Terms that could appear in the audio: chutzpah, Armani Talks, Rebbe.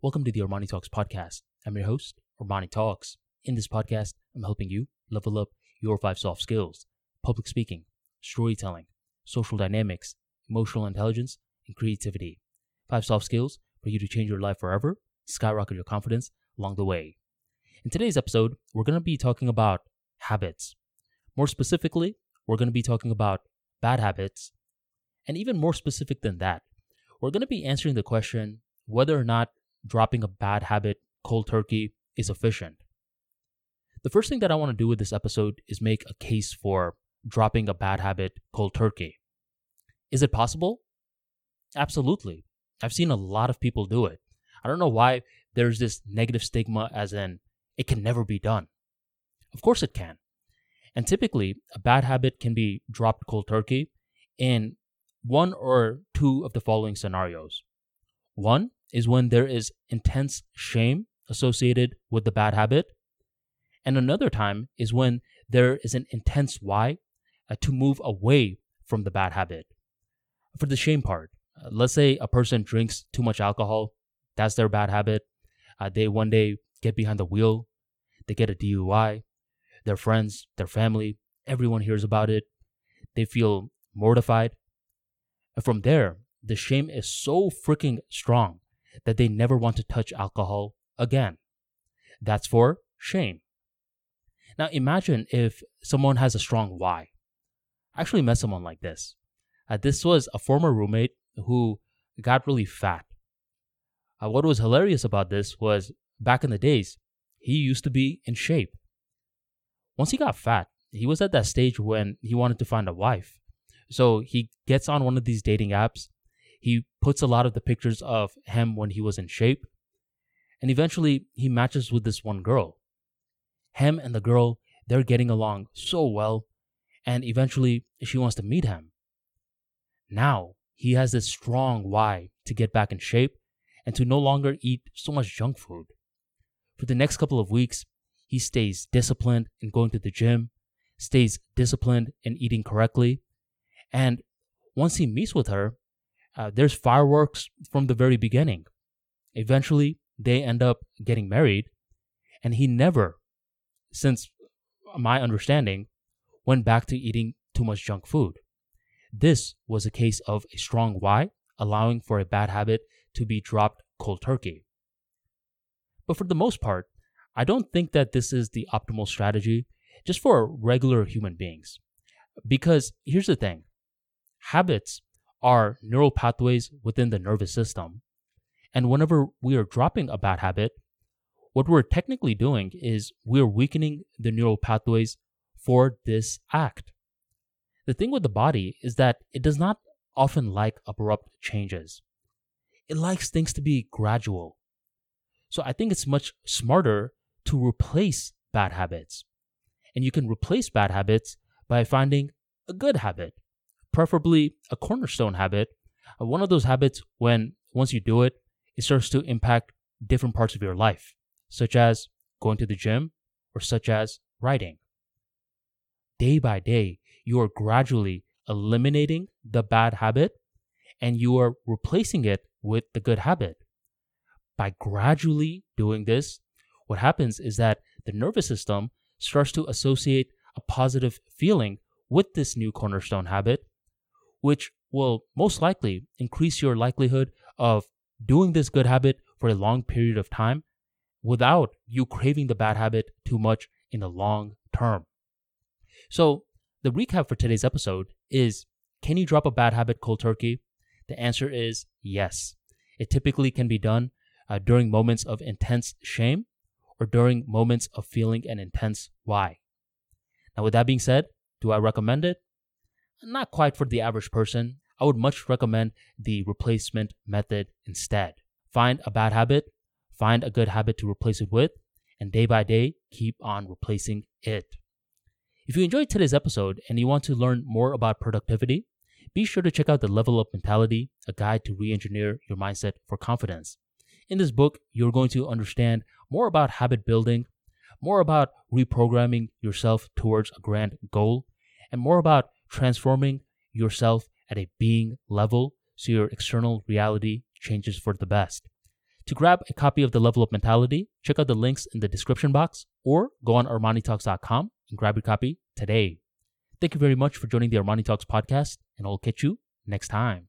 Welcome to the Armani Talks podcast. I'm your host, Armani Talks. In this podcast, I'm helping you level up your 5 soft skills: public speaking, storytelling, social dynamics, emotional intelligence, and creativity. 5 soft skills for you to change your life forever, skyrocket your confidence along the way. In today's episode, we're going to be talking about habits. More specifically, we're going to be talking about bad habits. And even more specific than that, we're going to be answering the question whether or not dropping a bad habit cold turkey is efficient. The first thing that I want to do with this episode is make a case for dropping a bad habit cold turkey. Is it possible? Absolutely. I've seen a lot of people do it. I don't know why there's this negative stigma as in it can never be done. Of course it can. And typically, a bad habit can be dropped cold turkey in one or two of the following scenarios. One is when there is intense shame associated with the bad habit. And another time is when there is an intense why to move away from the bad habit. For the shame part, let's say a person drinks too much alcohol. That's their bad habit. They one day get behind the wheel. They get a DUI. Their friends, their family, everyone hears about it. They feel mortified. And from there, the shame is so freaking strong that they never want to touch alcohol again. That's for shame. Now imagine if someone has a strong why. I actually met someone like this. This was a former roommate who got really fat. What was hilarious about this was back in the days, he used to be in shape. Once he got fat, he was at that stage when he wanted to find a wife. So he gets on one of these dating apps. He puts a lot of the pictures of him when he was in shape. And eventually, he matches with this one girl. Him and the girl, they're getting along so well. And eventually, she wants to meet him. Now, he has this strong why to get back in shape and to no longer eat so much junk food. For the next couple of weeks, he stays disciplined in going to the gym, stays disciplined in eating correctly. And once he meets with her, there's fireworks from the very beginning. Eventually, they end up getting married. And he never, since my understanding, went back to eating too much junk food. This was a case of a strong why, allowing for a bad habit to be dropped cold turkey. But for the most part, I don't think that this is the optimal strategy just for regular human beings. Because here's the thing. Habits are neural pathways within the nervous system. And whenever we are dropping a bad habit, what we're technically doing is we're weakening the neural pathways for this act. The thing with the body is that it does not often like abrupt changes. It likes things to be gradual. So I think it's much smarter to replace bad habits. And you can replace bad habits by finding a good habit, preferably a cornerstone habit, one of those habits when once you do it, it starts to impact different parts of your life, such as going to the gym or such as writing. Day by day, you are gradually eliminating the bad habit and you are replacing it with the good habit. By gradually doing this, what happens is that the nervous system starts to associate a positive feeling with this new cornerstone habit, which will most likely increase your likelihood of doing this good habit for a long period of time without you craving the bad habit too much in the long term. So the recap for today's episode is, can you drop a bad habit cold turkey? The answer is yes. It typically can be done during moments of intense shame or during moments of feeling an intense why. Now, with that being said, do I recommend it? Not quite for the average person. I would much recommend the replacement method instead. Find a bad habit, find a good habit to replace it with, and day by day, keep on replacing it. If you enjoyed today's episode and you want to learn more about productivity, be sure to check out The Level Up Mentality, a guide to re-engineer your mindset for confidence. In this book, you're going to understand more about habit building, more about reprogramming yourself towards a grand goal, and more about transforming yourself at a being level so your external reality changes for the best. To grab a copy of The Level Up Mentality, check out the links in the description box or go on ArmaniTalks.com and grab your copy today. Thank you very much for joining the Armani Talks podcast, and I'll catch you next time.